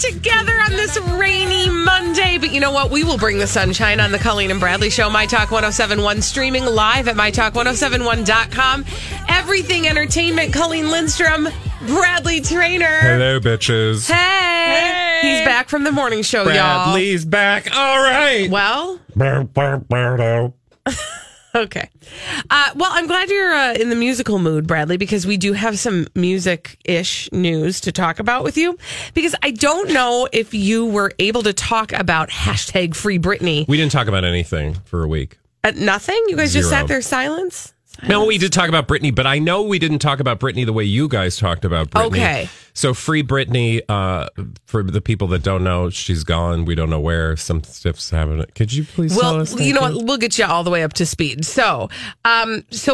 Together on this rainy Monday, but you know what? We will bring the sunshine on the Colleen and Bradley Show, My Talk 1071, streaming live at mytalk1071.com. Everything Entertainment, Colleen Lindstrom, Bradley Trainer. Hello, bitches. Hey! He's back from the morning show, Bradley's y'all. Bradley's back. All right. Well. Okay. Well, I'm glad you're in the musical mood, Bradley, because we do have some music-ish news to talk about with you. Because I don't know if you were able to talk about hashtag Free Britney. We didn't talk about anything for a week. Nothing? You guys just sat there silence? No, we did talk about Britney, but I know we didn't talk about Britney the way you guys talked about Britney. Okay. So Free Britney, for the people that don't know, she's gone. We don't know where. Some stuff's happening. Could you please tell us? Well, you know what? We'll get you all the way up to speed. So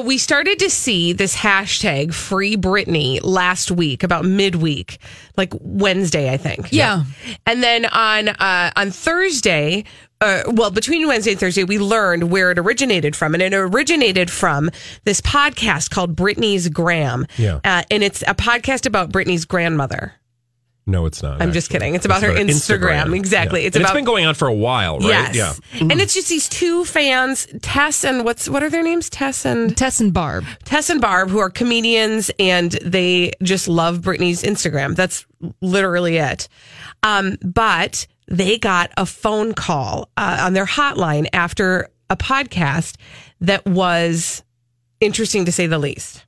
we started to see this hashtag Free Britney last week, about midweek, like Wednesday, I think. Yeah. And then on Thursday... between Wednesday and Thursday, we learned where it originated from. And it originated from this podcast called Britney's Graham. Yeah. And it's a podcast about Britney's grandmother. No, it's not. I'm just kidding. It's about her Instagram. Exactly. Yeah. It's been going on for a while, right? Yes. Yeah. And it's just these two fans, Tess and what are their names? Tess and Barb. Tess and Barb, who are comedians, and they just love Britney's Instagram. That's literally it. But they got a phone call on their hotline after a podcast that was interesting, to say the least.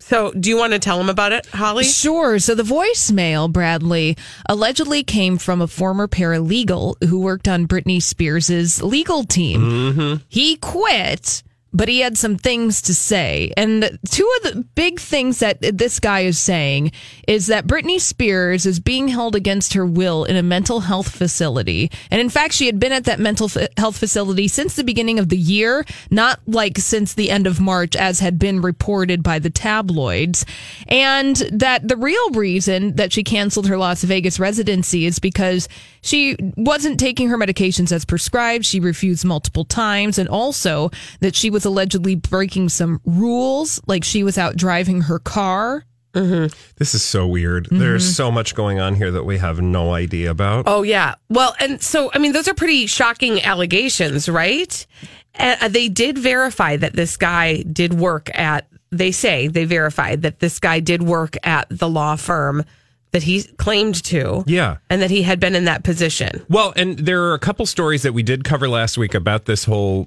So do you want to tell them about it, Holly? Sure. So the voicemail, Bradley, allegedly came from a former paralegal who worked on Britney Spears' legal team. Mm-hmm. He quit, but he had some things to say. And two of the big things that this guy is saying is that Britney Spears is being held against her will in a mental health facility. And in fact, she had been at that mental health facility since the beginning of the year, not like since the end of March, as had been reported by the tabloids. And that the real reason that she canceled her Las Vegas residency is because she wasn't taking her medications as prescribed. She refused multiple times. And also that she was allegedly breaking some rules, like she was out driving her car. Mm-hmm. This is so weird. Mm-hmm. There's so much going on here that we have no idea about. Oh, yeah. Well, and so, I mean, those are pretty shocking allegations, right? And they did verify that this guy did work at, they say they verified that this guy did work at the law firm that he claimed to. Yeah. And that he had been in that position. Well, and there are a couple stories that we did cover last week about this whole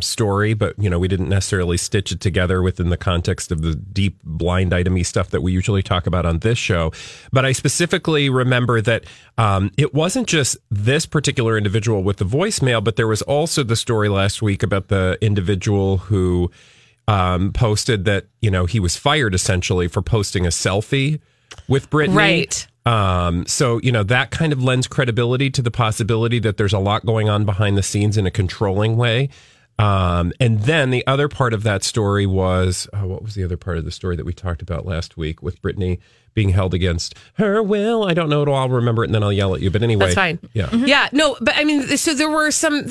story, but, you know, we didn't necessarily stitch it together within the context of the deep blind item-y stuff that we usually talk about on this show. But I specifically remember that it wasn't just this particular individual with the voicemail, but there was also the story last week about the individual who posted that, you know, he was fired essentially for posting a selfie with Britney. Right. So, you know, that kind of lends credibility to the possibility that there's a lot going on behind the scenes in a controlling way. And then the other part of that story was, what was the other part of the story that we talked about last week with Britney being held against her will? I don't know at all. I'll remember it and then I'll yell at you. But anyway. That's fine. Yeah. Mm-hmm. Yeah. No, but I mean, so there are some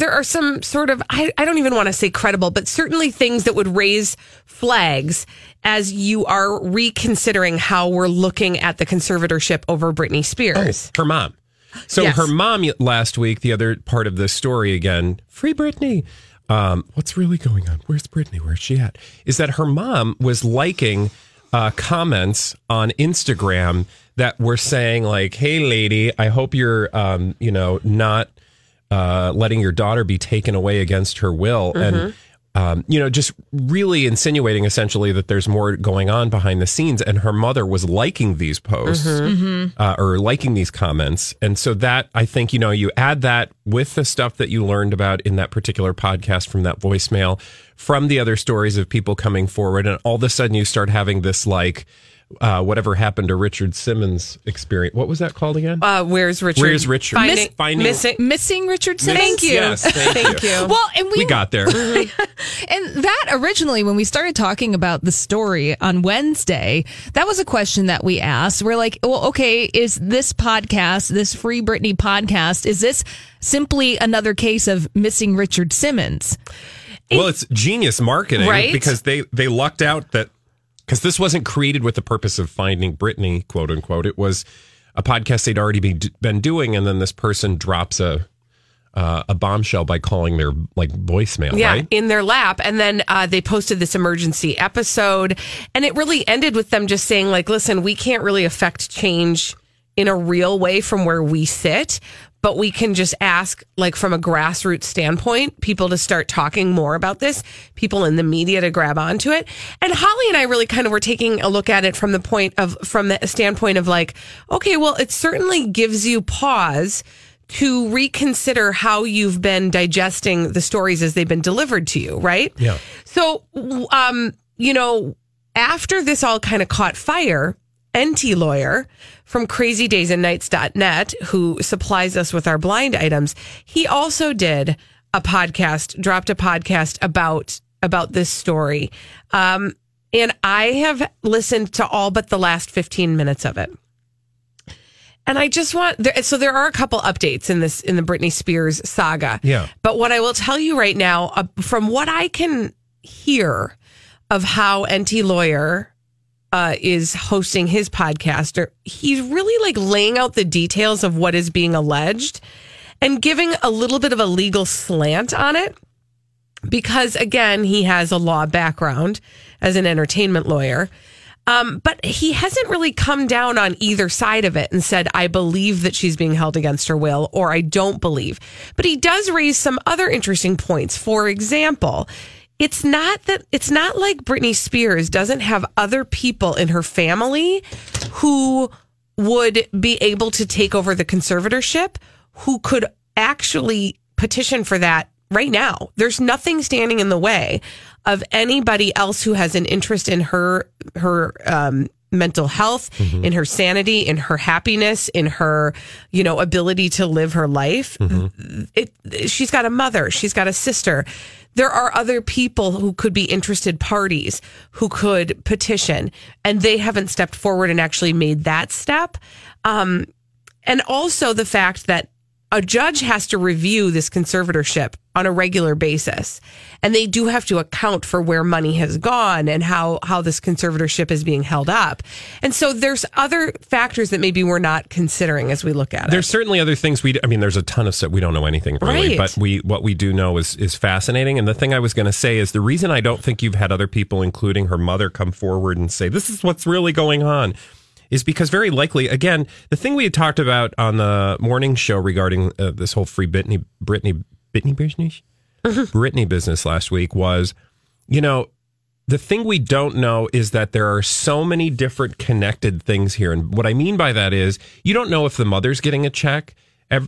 sort of, I don't even want to say credible, but certainly things that would raise flags as you are reconsidering how we're looking at the conservatorship over Britney Spears. Oh, her mom. So yes. Her mom last week, the other part of this story again, Free Britney. What's really going on? Where's Britney? Where's she at? Is that her mom was liking comments on Instagram that were saying like, hey, lady, I hope you're, you know, not letting your daughter be taken away against her will. Mm-hmm. And, you know, just really insinuating essentially that there's more going on behind the scenes. And her mother was liking these posts or liking these comments. And so that, I think, you know, you add that with the stuff that you learned about in that particular podcast from that voicemail, from the other stories of people coming forward. And all of a sudden you start having this like, whatever happened to Richard Simmons experience. What was that called again? Where's Richard? Where's Richard? Missing Richard Simmons? Thank you. Yes, thank you. Well, and we got there. And that originally, when we started talking about the story on Wednesday, that was a question that we asked. We're like, well, okay, is this podcast, this Free Britney podcast, is this simply another case of missing Richard Simmons? Well, it's genius marketing, right? Because they lucked out that, because this wasn't created with the purpose of finding Britney, quote unquote. It was a podcast they'd already been doing, and then this person drops a bombshell by calling their like voicemail, right? In their lap, and then they posted this emergency episode, and it really ended with them just saying like, "Listen, we can't really affect change in a real way from where we sit, but we can just ask, like, from a grassroots standpoint, people to start talking more about this, people in the media to grab onto it." And Holly and I really kind of were taking a look at it from the standpoint of like, okay, well, it certainly gives you pause to reconsider how you've been digesting the stories as they've been delivered to you, right? Yeah. So, you know, after this all kind of caught fire, NT Lawyer from crazy days and nights.net, who supplies us with our blind items, he also did a podcast, dropped a podcast about this story. And I have listened to all but the last 15 minutes of it. And I just so there are a couple updates in the Britney Spears saga. Yeah. But what I will tell you right now, from what I can hear of how NT Lawyer is hosting his podcast, or he's really like laying out the details of what is being alleged and giving a little bit of a legal slant on it, because again, he has a law background as an entertainment lawyer, but he hasn't really come down on either side of it and said, I believe that she's being held against her will, or I don't believe. But he does raise some other interesting points. For example, it's not like Britney Spears doesn't have other people in her family who would be able to take over the conservatorship, who could actually petition for that right now. There's nothing standing in the way of anybody else who has an interest in her mental health, in her sanity, in her happiness, in her, you know, ability to live her life. Mm-hmm. She's got a mother. She's got a sister. There are other people who could be interested parties who could petition, and they haven't stepped forward and actually made that step. And also the fact that a judge has to review this conservatorship on a regular basis, and they do have to account for where money has gone and how this conservatorship is being held up. And so there's other factors that maybe we're not considering as we look at it. There's certainly other things there's a ton of stuff. We don't know anything really, right. But what we do know is fascinating. And the thing I was going to say is the reason I don't think you've had other people, including her mother, come forward and say, this is what's really going on, is because very likely, again, the thing we had talked about on the morning show regarding this whole Free Britney business last week was, you know, the thing we don't know is that there are so many different connected things here. And what I mean by that is you don't know if the mother's getting a check,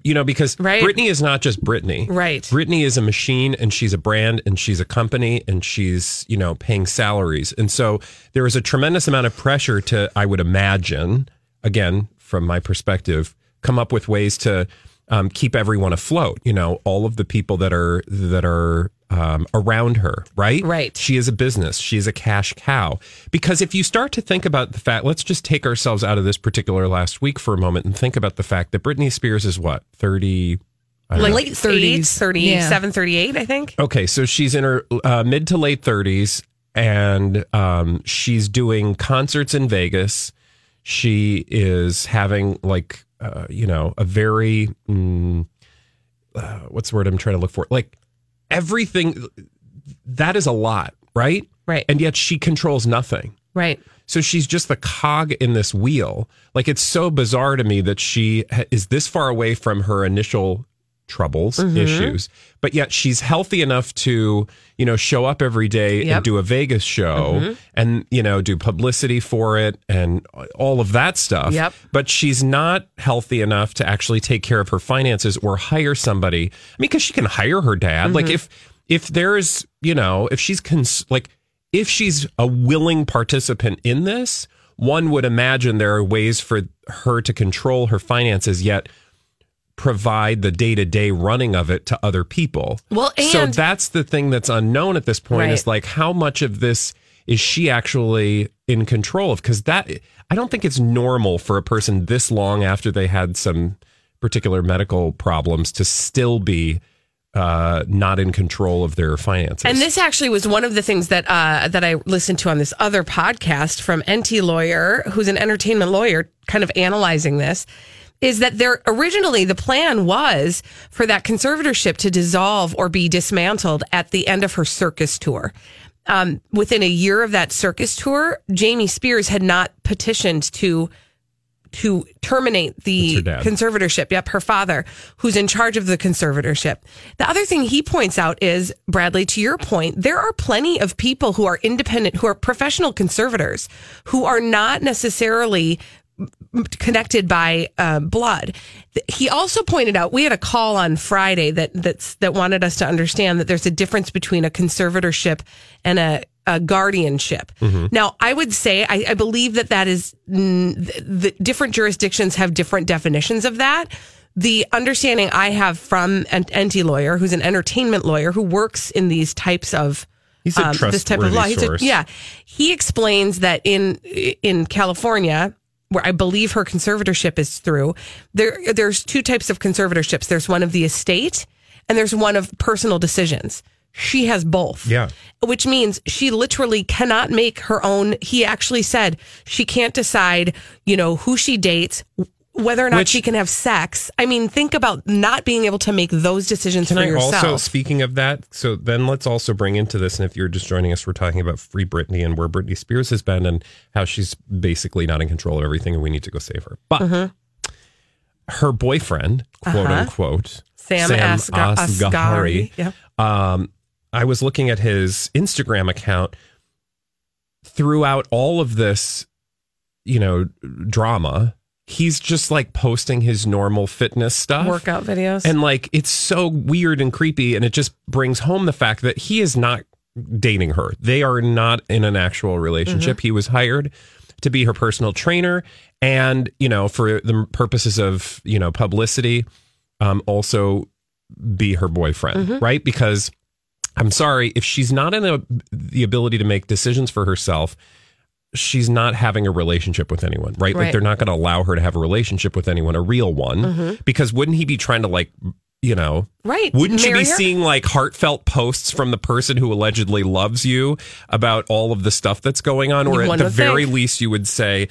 you know, because right. Britney is not just Britney. Right. Britney is a machine, and she's a brand, and she's a company, and she's, you know, paying salaries. And so there is a tremendous amount of pressure to, I would imagine, again, from my perspective, come up with ways to keep everyone afloat, you know, all of the people that are around her, right? Right. She is a business. She is a cash cow. Because if you start to think about the fact, let's just take ourselves out of this particular last week for a moment and think about the fact that Britney Spears is what, 30? Like late 30s, 37, 38, I think. Okay, so she's in her mid to late 30s, and she's doing concerts in Vegas. She is having like, you know, a very, what's the word I'm trying to look for? Like everything, that is a lot, right? Right. And yet she controls nothing. Right. So she's just the cog in this wheel. Like, it's so bizarre to me that she is this far away from her initial troubles, issues, but yet she's healthy enough to, you know, show up every day and do a Vegas show and, you know, do publicity for it and all of that stuff. But she's not healthy enough to actually take care of her finances or hire somebody. I mean, because she can hire her dad. Like, if there's, you know, if she's if she's a willing participant in this, one would imagine there are ways for her to control her finances, yet provide the day-to-day running of it to other people. Well, and so that's the thing that's unknown at this point, is like, how much of this is she actually in control of? Because that, I don't think it's normal for a person this long after they had some particular medical problems to still be not in control of their finances. And this actually was one of the things that that I listened to on this other podcast from NT Lawyer, who's an entertainment lawyer, kind of analyzing this, is that there originally the plan was for that conservatorship to dissolve or be dismantled at the end of her circus tour. Within a year of that circus tour, Jamie Spears had not petitioned to terminate the conservatorship. Her father, who's in charge of the conservatorship. The other thing he points out is, Bradley, to your point, there are plenty of people who are independent, who are professional conservators, who are not necessarily connected by blood. He also pointed out, we had a call on Friday that wanted us to understand that there's a difference between a conservatorship and a guardianship. Now, I would say, I believe that is, the different jurisdictions have different definitions of that. The understanding I have from an NT Lawyer, who's an entertainment lawyer who works in these types of this type of law. He explains that in California, where I believe her conservatorship is through, there's two types of conservatorships. There's one of the estate and there's one of personal decisions. She has both, which means she literally cannot make her own. He actually said she can't decide, you know, who she dates, whether or not she can have sex. I mean, think about not being able to make those decisions for yourself. Also, speaking of that, so then let's also bring into this, and if you're just joining us, we're talking about Free Britney and where Britney Spears has been and how she's basically not in control of everything and we need to go save her. But her boyfriend, quote unquote, Sam Asghari. I was looking at his Instagram account throughout all of this, you know, drama. He's just like posting his normal fitness stuff, workout videos. And like, it's so weird and creepy. And it just brings home the fact that he is not dating her. They are not in an actual relationship. He was hired to be her personal trainer. And, you know, for the purposes of, you know, publicity, also be her boyfriend, right? Because I'm sorry, if she's not in the ability to make decisions for herself, she's not having a relationship with anyone, right? Like, they're not going to allow her to have a relationship with anyone, a real one, because wouldn't he be trying to, like, you know, wouldn't you be seeing like heartfelt posts from the person who allegedly loves you about all of the stuff that's going on? Or at the very least, you would say,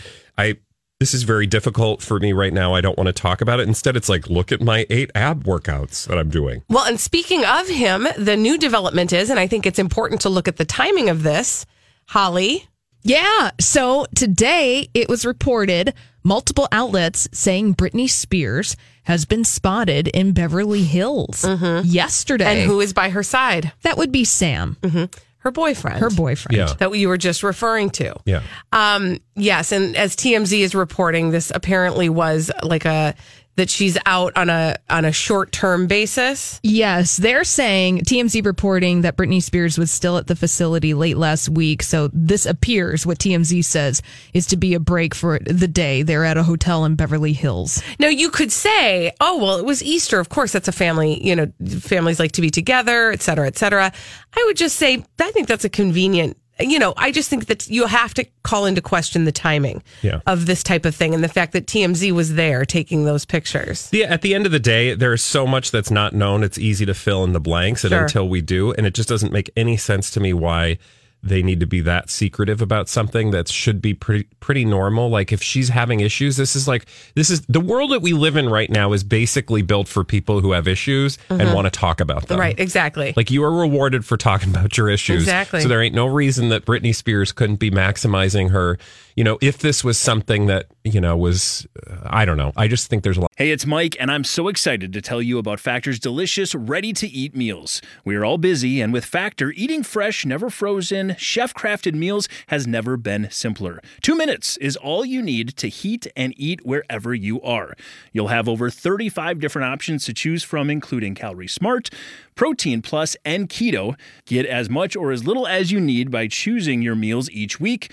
this is very difficult for me right now. I don't want to talk about it. Instead, it's like, look at my 8 ab workouts that I'm doing. Well, and speaking of him, the new development is, and I think it's important to look at the timing of this, Holly. Yeah, so today it was reported multiple outlets saying Britney Spears has been spotted in Beverly Hills yesterday. And who is by her side? That would be Sam. Her boyfriend. That you were just referring to. Yes, and as TMZ is reporting, this apparently was like that she's out on a short-term basis? Yes, they're saying, TMZ reporting that Britney Spears was still at the facility late last week, so this appears, what TMZ says, is to be a break for the day. They're at a hotel in Beverly Hills. Now, you could say, oh, well, it was Easter. Of course, that's a family, you know, families like to be together, et cetera, et cetera. I would just say, I think that's a convenient, you know, I just think that you have to call into question the timing of this type of thing and the fact that TMZ was there taking those pictures. Yeah, at the end of the day, there's so much that's not known. It's easy to fill in the blanks and until we do. And it just doesn't make any sense to me why they need to be that secretive about something that should be pretty normal. Like if she's having issues, this is the world that we live in right now is basically built for people who have issues and want to talk about them. Right. Exactly. Like you are rewarded for talking about your issues. Exactly. So there ain't no reason that Britney Spears couldn't be maximizing her, you know, if this was something that, you know, was, I don't know. I just think there's a lot. Hey, it's Mike, and I'm so excited to tell you about Factor's delicious, ready-to-eat meals. We are all busy, and with Factor, eating fresh, never frozen, chef-crafted meals has never been simpler. 2 minutes is all you need to heat and eat wherever you are. You'll have over 35 different options to choose from, including Calorie Smart, Protein Plus, and Keto. Get as much or as little as you need by choosing your meals each week.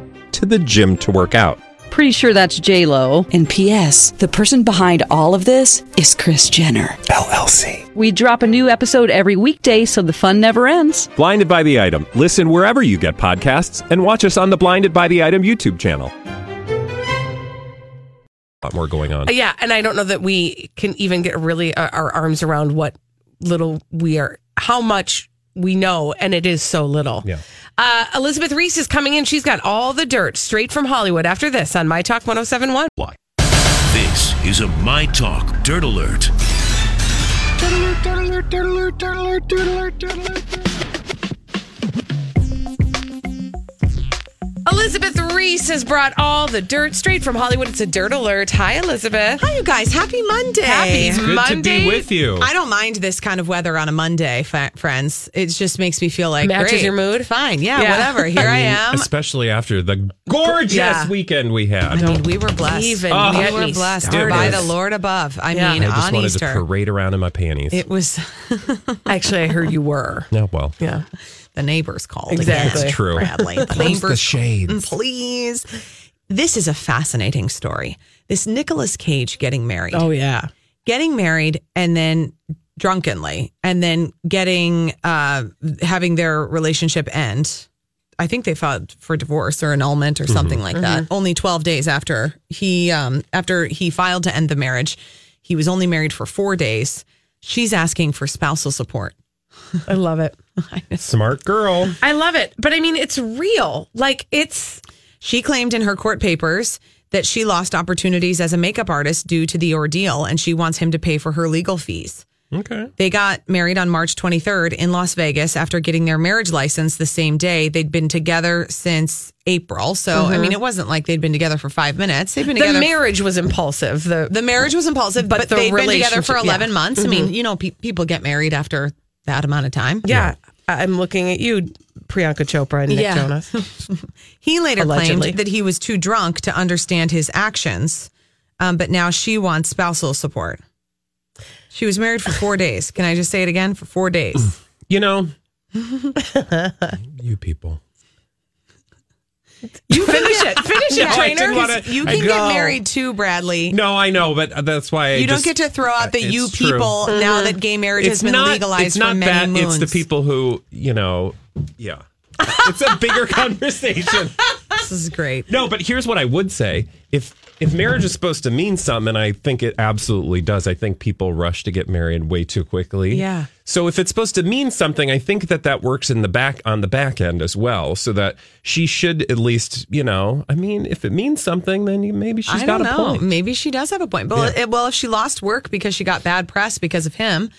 to the gym to work out. Pretty sure that's J-Lo. And P.S., the person behind all of this is Kris Jenner, LLC. We drop a new episode every weekday so the fun never ends. Blinded by the Item. Listen wherever you get podcasts and watch us on the Blinded by the Item YouTube channel. A lot more going on. Yeah, and I don't know that we can even get really our arms around what little we are, how much we know, and it is so little. Yeah. Elizabeth Reese is coming in. She's got all the dirt straight from Hollywood after this on My Talk 1071. This is a My Talk Dirt Alert. Elizabeth Reese has brought all the dirt straight from Hollywood. It's a dirt alert. Hi, Elizabeth. Hi, you guys. Happy Monday. Happy Monday. To be with you. I don't mind this kind of weather on a Monday, friends. It just makes me feel like matches your mood. Fine. Yeah. Whatever. Here I am. Especially after the gorgeous weekend we had. I mean, we were blessed. We were blessed by the Lord above. I mean, I just wanted Easter to parade around in my panties. It was. Actually, I heard you were. No, well. Yeah. The neighbors called. Exactly. That's true. Bradley. The neighbors. The shades. Please. This is a fascinating story. This Nicolas Cage getting married. Oh, yeah. Getting married and then drunkenly and then having their relationship end. I think they filed for divorce or annulment or something like that. Only 12 days after he filed to end the marriage. He was only married for 4 days. She's asking for spousal support. I love it. Smart girl. I love it. But I mean, it's real. She claimed in her court papers that she lost opportunities as a makeup artist due to the ordeal, and she wants him to pay for her legal fees. Okay. They got married on March 23rd in Las Vegas after getting their marriage license the same day. They'd been together since April. So, I mean, it wasn't like they'd been together for 5 minutes. They'd been together. The marriage was impulsive. The marriage was impulsive, but the they'd been together for 11 months. I mean, you know, people get married after that amount of time. Yeah. I'm looking at you, Priyanka Chopra and Nick Jonas. He later claimed that he was too drunk to understand his actions, but now she wants spousal support. She was married for 4 days. Can I just say it again? For 4 days. You know, you people. You finish it. Finish it, Trainer. You can get married too, Bradley. No, I know, but that's why you don't get to throw out the you people now that gay marriage has been legalized for many moons. It's the people who, you know, it's a bigger conversation. This is great. No, but here's what I would say. If marriage is supposed to mean something, and I think it absolutely does, I think people rush to get married way too quickly. Yeah. So if it's supposed to mean something, I think that works on the back end as well, so that she should at least, you know, I mean, if it means something, then maybe she's got a point. Maybe she does have a point. But well, if she lost work because she got bad press because of him,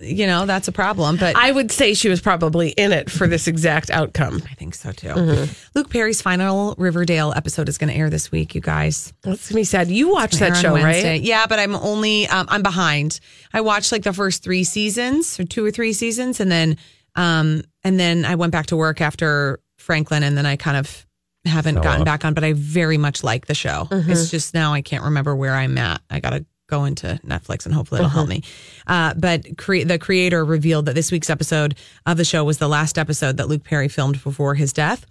you know, that's a problem. But I would say she was probably in it for this exact outcome. I think so, too. Mm-hmm. Luke Perry's final Riverdale episode is going to air this week, you guys. That's going to be sad. You watch that show, right? Yeah, but I'm only, I'm behind. I watched like the first 3 seasons or 2 or 3 seasons, and then And then I went back to work after Franklin, and then I kind of haven't gotten back on, but I very much like the show. Mm-hmm. It's just now I can't remember where I'm at. I got to go into Netflix and hopefully it'll help me. But the creator revealed that this week's episode of the show was the last episode that Luke Perry filmed before his death.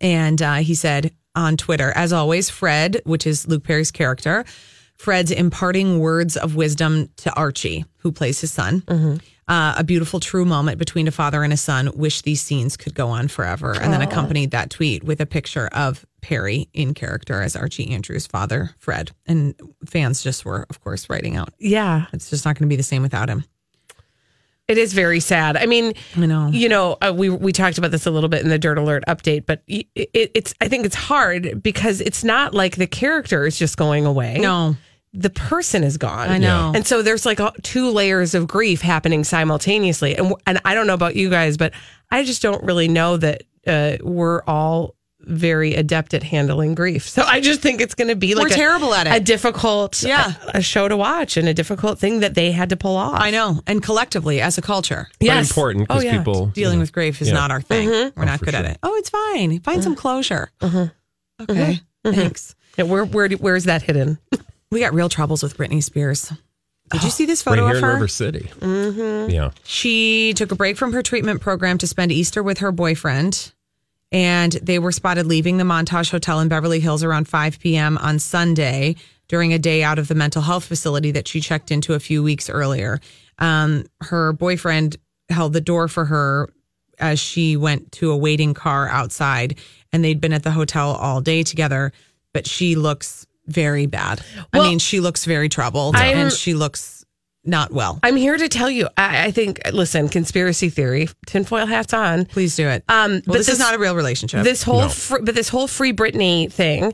And he said on Twitter, as always, Fred, which is Luke Perry's character, Fred's imparting words of wisdom to Archie, who plays his son. Mm-hmm. A beautiful, true moment between a father and a son. Wish these scenes could go on forever. And then accompanied that tweet with a picture of Perry in character as Archie Andrews' father, Fred. And fans just were, of course, writing out. Yeah. It's just not going to be the same without him. It is very sad. I mean, we talked about this a little bit in the Dirt Alert update, but I think it's hard because it's not like the character is just going away. No. The person is gone. I know. And so there's like two layers of grief happening simultaneously. And I don't know about you guys, but I just don't really know that we're all very adept at handling grief. So I just think it's going to be like we're terrible at it. A difficult a show to watch and a difficult thing that they had to pull off. I know. And collectively as a culture. Yes. But important because people... Dealing with grief is not our thing. Mm-hmm. We're not good at it. Oh, it's fine. Find some closure. Mm-hmm. Okay. Mm-hmm. Thanks. Yeah, where is that hidden? We got real troubles with Britney Spears. Did you see this photo of her? Right here in River City. Mm-hmm. Yeah. She took a break from her treatment program to spend Easter with her boyfriend. And they were spotted leaving the Montage Hotel in Beverly Hills around 5 p.m. on Sunday during a day out of the mental health facility that she checked into a few weeks earlier. Her boyfriend held the door for her as she went to a waiting car outside. And they'd been at the hotel all day together. But she looks... very bad. Well, I mean, she looks very troubled and she looks not well. I'm here to tell you, I think, listen, conspiracy theory, tinfoil hats on. Please do it. But this is not a real relationship. This whole Free Britney thing,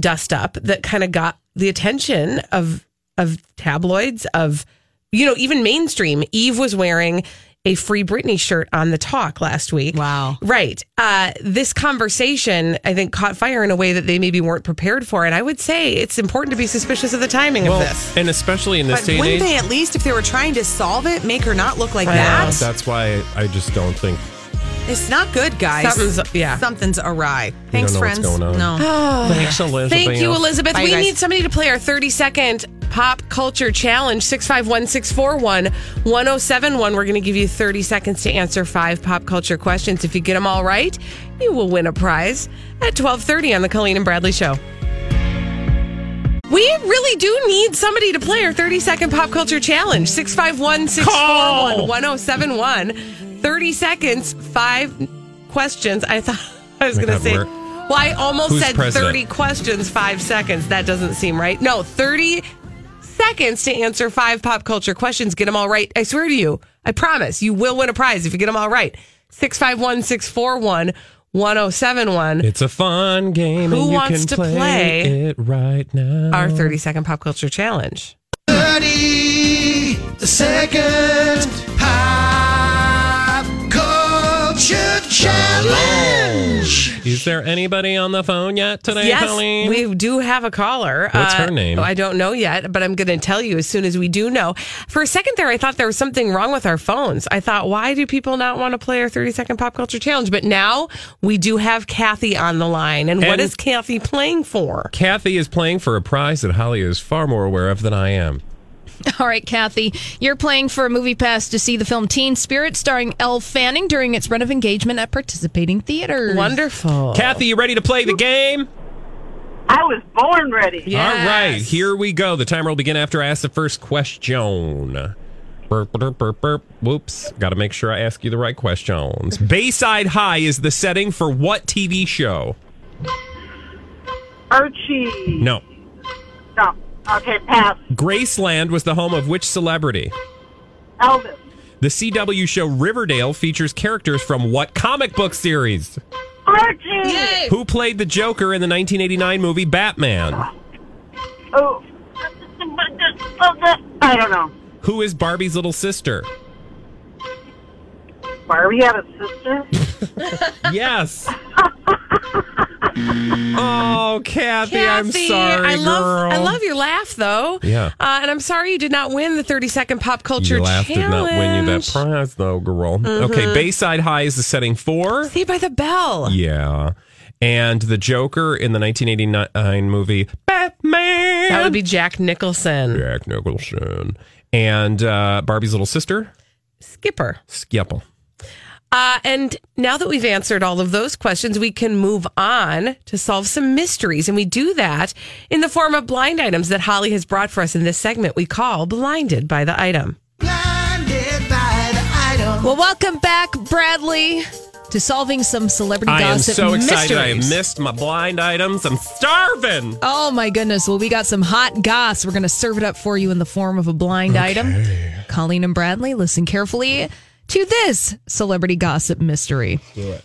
dust up that kind of got the attention of tabloids, of, even mainstream. Eve was wearing a Free Britney shirt on The Talk last week. Wow. Right. This conversation, I think, caught fire in a way that they maybe weren't prepared for. And I would say it's important to be suspicious of the timing of this. And especially in this day and age. Wouldn't they at least, if they were trying to solve it, make her not look like that? That's why I just don't think. It's not good, guys. Something's awry. Thanks, friends. What's going on. No. Thanks, Elizabeth. Thank you, Elizabeth. Bye, we need somebody to play our 30-second pop culture challenge. 651-641-1071. We're going to give you 30 seconds to answer 5 pop culture questions. If you get them all right, you will win a prize at 12:30 on the Colleen and Bradley Show. We really do need somebody to play our 30-second pop culture challenge. 651-641-1071. 30 seconds, 5 questions. I thought I was going to say, well, I almost said president? 30 questions, 5 seconds. That doesn't seem right. No, 30 seconds to answer 5 pop culture questions. Get them all right. I swear to you, I promise you will win a prize if you get them all right. 651-641-1071. It's a fun game. Who wants to play it right now? Our 30-second pop culture challenge. 30-second challenge. Is there anybody on the phone yet today, Colleen? Yes, we do have a caller. What's her name? I don't know yet, but I'm going to tell you as soon as we do know. For a second there, I thought there was something wrong with our phones. I thought, why do people not want to play our 30-second pop culture challenge? But now we do have Kathy on the line. And what is Kathy playing for? Kathy is playing for a prize that Holly is far more aware of than I am. All right, Kathy, you're playing for a movie pass to see the film Teen Spirit starring Elle Fanning during its run of engagement at participating theaters. Wonderful. Kathy, you ready to play the game? I was born ready. Yes. All right, here we go. The timer will begin after I ask the first question. Burp, burp, burp, burp. Whoops, got to make sure I ask you the right questions. Bayside High is the setting for what TV show? Archie. No. Okay, pass. Graceland was the home of which celebrity? Elvis. The CW show Riverdale features characters from what comic book series? Archie! Yay. Who played the Joker in the 1989 movie Batman? Oh. I don't know. Who is Barbie's little sister? Barbie had a sister? Yes. Oh, Kathy, I'm sorry, girl. I love your laugh, though. Yeah. And I'm sorry you did not win the 30-second pop culture challenge. Your laugh did not win you that prize, though, girl. Mm-hmm. Okay, Bayside High is the setting for... Saved by the Bell. Yeah. And the Joker in the 1989 movie, Batman. That would be Jack Nicholson. Jack Nicholson. And Barbie's little sister? Skipper. And now that we've answered all of those questions, we can move on to solve some mysteries. And we do that in the form of blind items that Holly has brought for us in this segment we call Blinded by the Item. Blinded by the Item. Well, welcome back, Bradley, to solving some celebrity gossip mysteries. I am so excited. Mysteries. I missed my blind items. I'm starving. Oh, my goodness. Well, we got some hot goss. We're going to serve it up for you in the form of a blind item. Colleen and Bradley, listen carefully to this celebrity gossip mystery. Do it.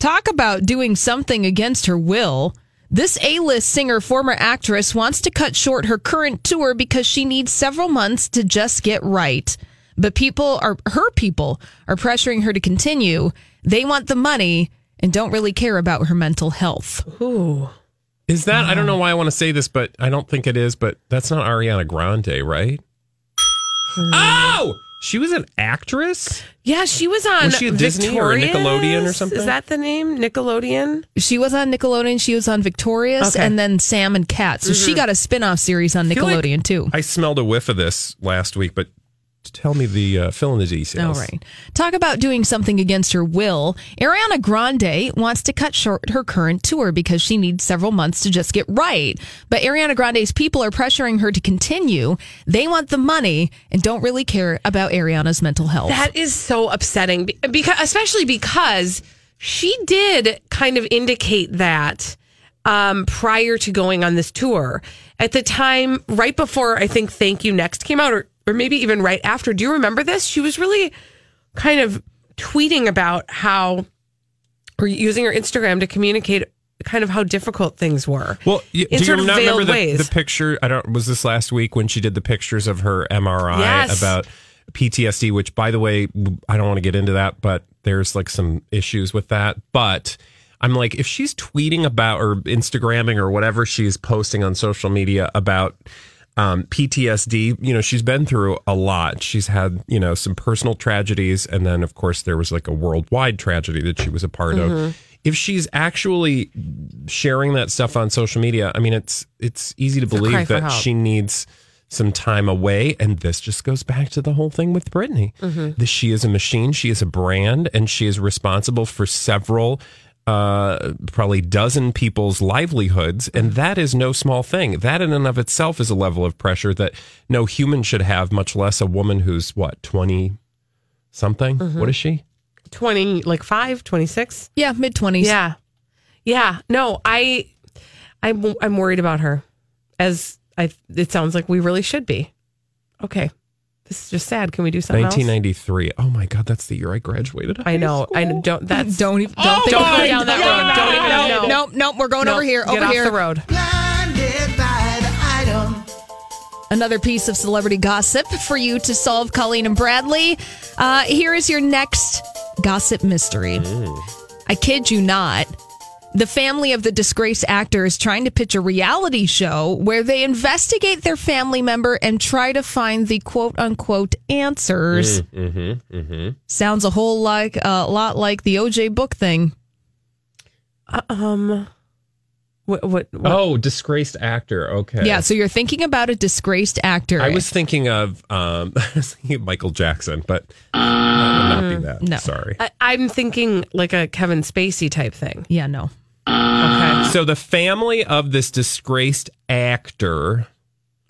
Talk about doing something against her will. This A-list singer, former actress, wants to cut short her current tour because she needs several months to just get right. But her people are pressuring her to continue. They want the money and don't really care about her mental health. Ooh. Is that, I don't know why I want to say this, but I don't think it is, but that's not Ariana Grande, right? Oh! She was an actress? Yeah, she was on... Was she at Disney Victorious? Or Nickelodeon or something? Is that the name? Nickelodeon? She was on Nickelodeon. She was on Victorious and then Sam and Cat. So she got a spin-off series on Nickelodeon, too. I smelled a whiff of this last week, but... Tell me the fill in the details. All right. Talk about doing something against her will. Ariana Grande wants to cut short her current tour because she needs several months to just get right. But Ariana Grande's people are pressuring her to continue. They want the money and don't really care about Ariana's mental health. That is so upsetting, especially because she did kind of indicate that prior to going on this tour. At the time, right before I think Thank You Next came out, or maybe even right after. Do you remember this? She was really kind of tweeting about how, or using her Instagram to communicate kind of how difficult things were. Well, do you not remember the picture? Was this last week when she did the pictures of her MRI about PTSD, which, by the way, I don't want to get into that, but there's like some issues with that. But I'm like, if she's tweeting about or Instagramming or whatever she's posting on social media about PTSD, she's been through a lot. She's had, some personal tragedies. And then, of course, there was like a worldwide tragedy that she was a part of. If she's actually sharing that stuff on social media, I mean, it's easy to believe that she needs some time away. And this just goes back to the whole thing with Britney. That she is a machine. She is a brand. And she is responsible for several probably dozen people's livelihoods, and that is no small thing. That in and of itself is a level of pressure that no human should have, much less a woman who's 20-something? What is she? 20, like 5, 26? Yeah, mid-20s. Yeah. No, I'm worried about her, as it sounds like we really should be. Okay. This is just sad. Can we do something 1993. Else? 1993. Oh my God, that's the year I graduated. I know. School. I don't. That's don't go down that road. Don't even. Nope. We're going over here. Get off the road. Blinded by the item. Another piece of celebrity gossip for you to solve, Colleen and Bradley. Here is your next gossip mystery. I kid you not. The family of the disgraced actor is trying to pitch a reality show where they investigate their family member and try to find the quote-unquote answers. Sounds a whole lot like the O.J. Book thing. What? Oh, disgraced actor. Okay. Yeah, so you're thinking about a disgraced actor. I was thinking of Michael Jackson, but not be that. No. Sorry. I'm thinking like a Kevin Spacey type thing. Yeah, no. Okay. So the family of this disgraced actor.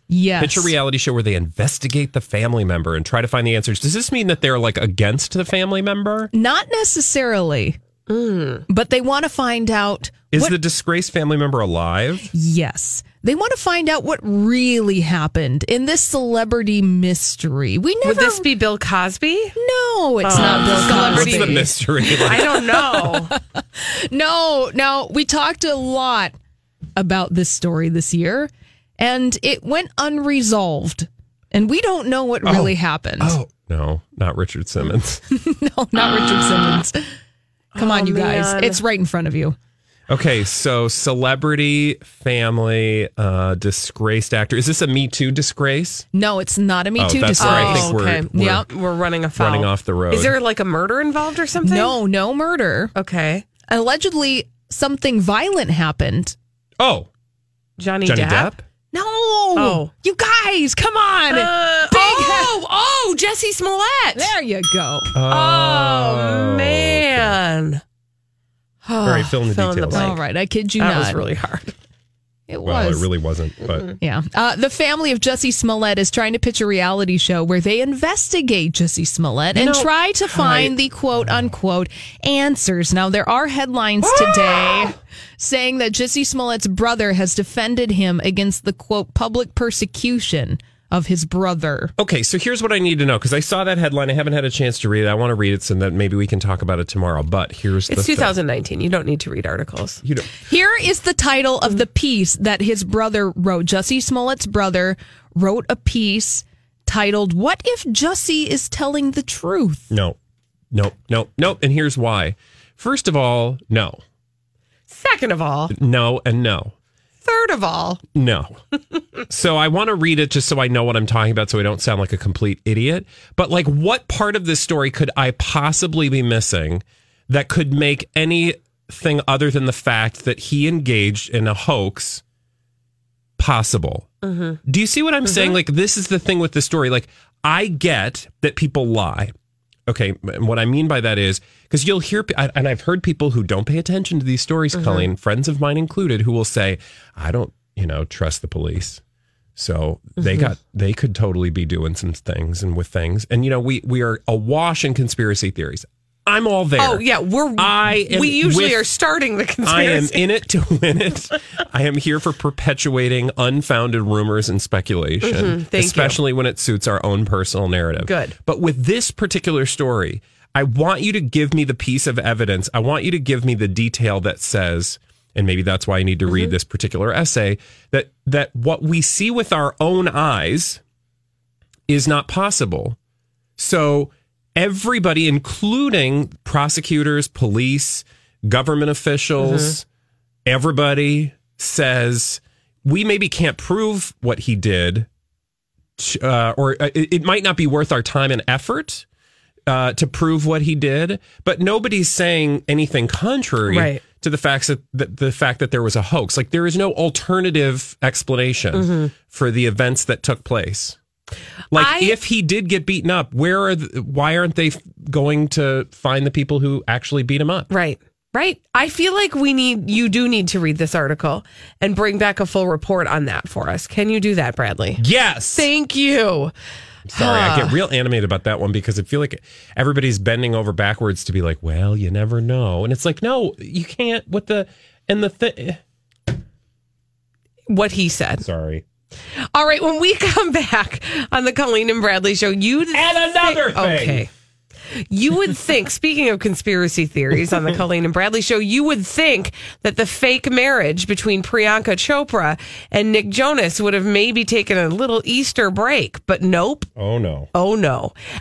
Yes. Pitch a reality show where they investigate the family member and try to find the answers. Does this mean that they're like against the family member? Not necessarily. But they want to find out. Is the disgraced family member alive? Yes. They want to find out what really happened in this celebrity mystery. Would this be Bill Cosby? No, it's not Bill Cosby. What's the mystery? I don't know. No. We talked a lot about this story this year, and it went unresolved. And we don't know what really happened. Oh, no. Not Richard Simmons. Come on, you guys. It's right in front of you. Okay, so celebrity, family, disgraced actor. Is this a Me Too disgrace? No, it's not a Me Too disgrace. I think we're running afoul. Running off the road. Is there like a murder involved or something? No murder. Okay. Allegedly, something violent happened. Oh. Johnny Depp? No. Oh. You guys, come on. Jussie Smollett. There you go. Oh man. Okay. All right, fill in the details. All right, I kid you not. That was really hard. It was. It really wasn't, but... Yeah. The family of Jussie Smollett is trying to pitch a reality show where they investigate Jussie Smollett and try to find the quote-unquote answers. Now, there are headlines today saying that Jussie Smollett's brother has defended him against the, quote, public persecution of his brother. Okay, so here's what I need to know, because I saw that headline. I haven't had a chance to read it. I want to read it so that maybe we can talk about it tomorrow. But here's the thing. It's 2019. You don't need to read articles. You don't. Here is the title of the piece that his brother wrote. Jussie Smollett's brother wrote a piece titled, "What If Jussie Is Telling the Truth?" No. And here's why. First of all, no. Second of all, no and no. Third of all, no. So I want to read it just so I know what I'm talking about so I don't sound like a complete idiot. But like, what part of this story could I possibly be missing that could make anything other than the fact that he engaged in a hoax possible? Mm-hmm. Do you see what I'm saying? Like, this is the thing with the story. Like, I get that people lie. Okay, and what I mean by that is, because you'll hear, and I've heard people who don't pay attention to these stories, Colleen, friends of mine included, who will say, I don't, trust the police. So they could totally be doing some things and with things. And, we are awash in conspiracy theories. I'm all there. Oh, yeah. We usually are starting the conspiracy. I am in it to win it. I am here for perpetuating unfounded rumors and speculation, especially when it suits our own personal narrative. Good. But with this particular story, I want you to give me the piece of evidence. I want you to give me the detail that says, and maybe that's why I need to read this particular essay, that what we see with our own eyes is not possible. So everybody, including prosecutors, police, government officials, everybody says, we maybe can't prove what he did, or it might not be worth our time and effort to prove what he did, but nobody's saying anything contrary to the facts that there was a hoax. Like, there is no alternative explanation for the events that took place. Like, if he did get beaten up, why aren't they going to find the people who actually beat him up? Right. I feel like you do need to read this article and bring back a full report on that for us. Can you do that, Bradley? Yes. Thank you. I'm sorry, I get real animated about that one because I feel like everybody's bending over backwards to be like, well, you never know. And it's like, no, you can't with what he said. Sorry. All right, when we come back on the Colleen and Bradley Show, you would think, speaking of conspiracy theories on the Colleen and Bradley Show, you would think that the fake marriage between Priyanka Chopra and Nick Jonas would have maybe taken a little Easter break, but nope. Oh, no.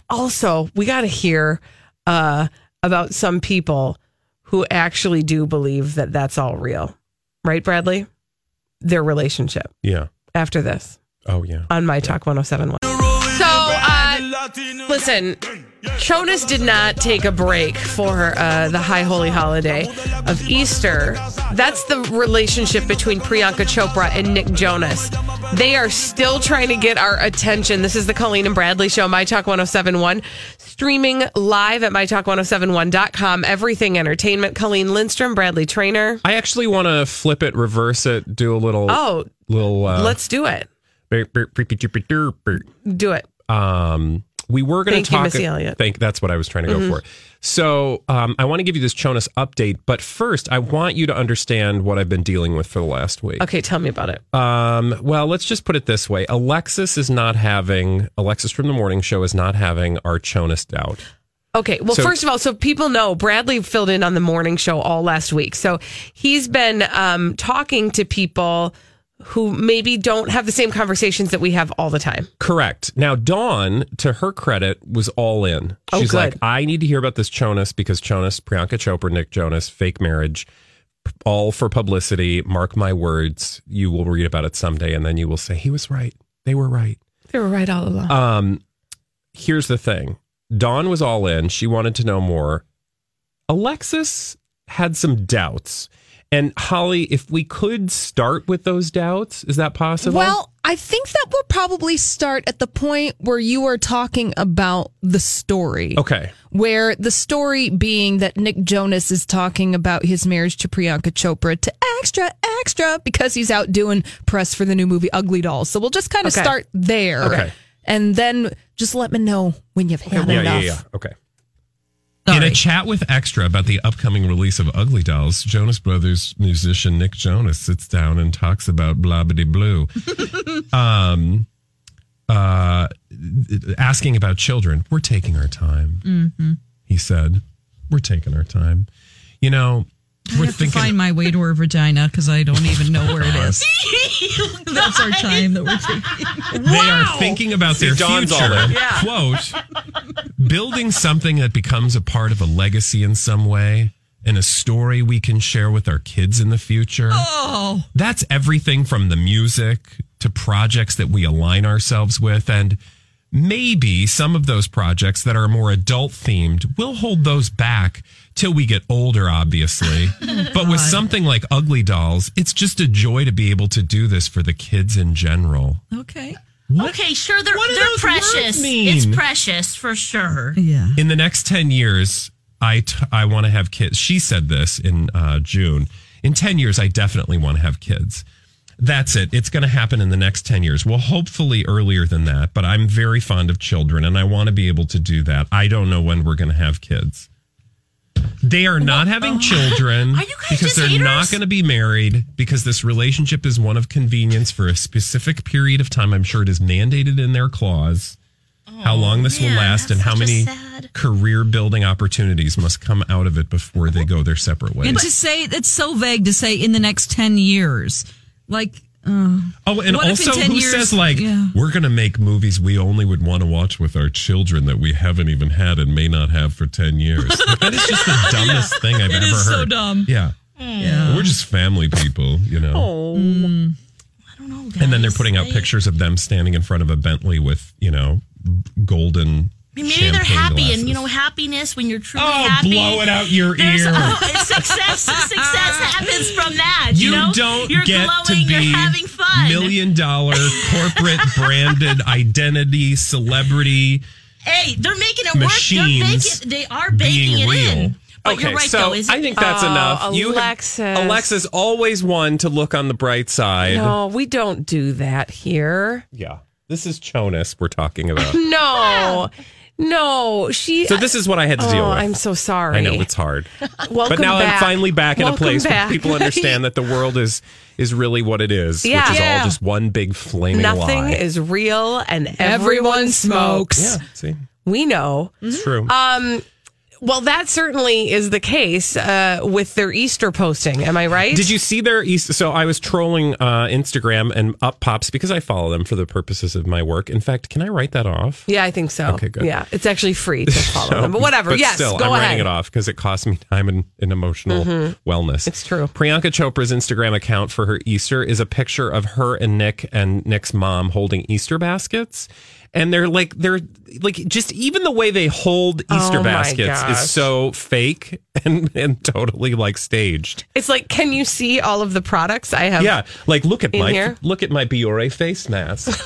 Also, we got to hear about some people who actually do believe that that's all real. Right, Bradley? Their relationship. Yeah. After this. Oh, yeah. On My Talk 1071. So, listen, Jonas did not take a break for the high holy holiday of Easter. That's the relationship between Priyanka Chopra and Nick Jonas. They are still trying to get our attention. This is the Colleen and Bradley Show, My Talk 1071, streaming live at mytalk1071.com. Everything entertainment. Colleen Lindstrom, Bradley Trainer. I actually want to flip it, reverse it, do a little... let's do it. Do it. We were going to talk. Thank you, Missy Elliott. That's what I was trying to go for. So I want to give you this Jonas update, but first I want you to understand what I've been dealing with for the last week. Okay, tell me about it. Well, let's just put it this way: Alexis from the morning show is not having our Jonas doubt. Okay, well, first of all, so people know Bradley filled in on the morning show all last week, so he's been talking to people who maybe don't have the same conversations that we have all the time. Correct. Now, Dawn, to her credit, was all in. She's like, I need to hear about this Jonas because Jonas, Priyanka Chopra, Nick Jonas, fake marriage, all for publicity. Mark my words. You will read about it someday, and then you will say, he was right. They were right. They were right all along. Here's the thing. Dawn was all in. She wanted to know more. Alexis had some doubts. And Holly, if we could start with those doubts, is that possible? Well, I think that we'll probably start at the point where you are talking about the story. Okay. Where the story being that Nick Jonas is talking about his marriage to Priyanka Chopra to extra, because he's out doing press for the new movie Ugly Dolls. So we'll just kind of start there. Okay. And then just let me know when you've had enough. Yeah. Okay. Sorry. In a chat with Extra about the upcoming release of Ugly Dolls, Jonas Brothers musician Nick Jonas sits down and talks about blah-bitty-blue, asking about children. We're taking our time, he said. We're taking our time. You know, I have to find my way to her vagina because I don't even know where it is. That's our time that we're taking. Wow. They are thinking about their future. Quote, building something that becomes a part of a legacy in some way and a story we can share with our kids in the future. Oh, that's everything from the music to projects that we align ourselves with. And maybe some of those projects that are more adult themed, we'll hold those back till we get older, obviously. But with something like Ugly Dolls, it's just a joy to be able to do this for the kids in general. Okay. What? Okay, sure, they're precious. It's precious for sure. Yeah. In the next 10 years, I want to have kids. She said this in June. In 10 years, I definitely want to have kids. That's it. It's going to happen in the next 10 years. Well, hopefully earlier than that, but I'm very fond of children and I want to be able to do that. I don't know when we're going to have kids. They are not having children because they're haters? Not going to be married because this relationship is one of convenience for a specific period of time. I'm sure it is mandated in their clause how long this will last and how many career building opportunities must come out of it before they go their separate ways. And to say, it's so vague to say in the next 10 years. Like, and also who years, says like, we're going to make movies we only would want to watch with our children that we haven't even had and may not have for 10 years. That is just the dumbest thing I've ever heard. It is so dumb. Yeah. We're just family people, you know. I don't know, guys. And then they're putting out pictures of them standing in front of a Bentley with, you know, golden maybe they're happy glasses. And, you know, happiness when you're truly happy. Oh, blow it out your ear. Success happens from that. You know? You're get glowing, to be you're having fun. $1 million corporate branded identity celebrity. Hey, they're making it work. They are baking it in. But okay, you're right, so I think that's enough. Alexis always one to look on the bright side. No, we don't do that here. Yeah. This is Jonas we're talking about. No, she. So this is what I had to deal with. I'm so sorry. I know it's hard. But now back. I'm finally back in a place where people understand that the world is really what it is, which is all just one big flaming lie. Nothing is real, and everyone smokes. Yeah, see, we know it's true. Well, that certainly is the case with their Easter posting. Am I right? Did you see their Easter? So I was trolling Instagram and up pops because I follow them for the purposes of my work. In fact, can I write that off? Yeah, I think so. Okay, good. Yeah, it's actually free to follow them, but whatever. But yes, still, go ahead. I'm writing it off because it costs me time and emotional wellness. It's true. Priyanka Chopra's Instagram account for her Easter is a picture of her and Nick and Nick's mom holding Easter baskets. And they're like, just even the way they hold Easter baskets is so fake and totally like staged. It's like, can you see all of the products I have? Yeah, like look at my Biore face mask.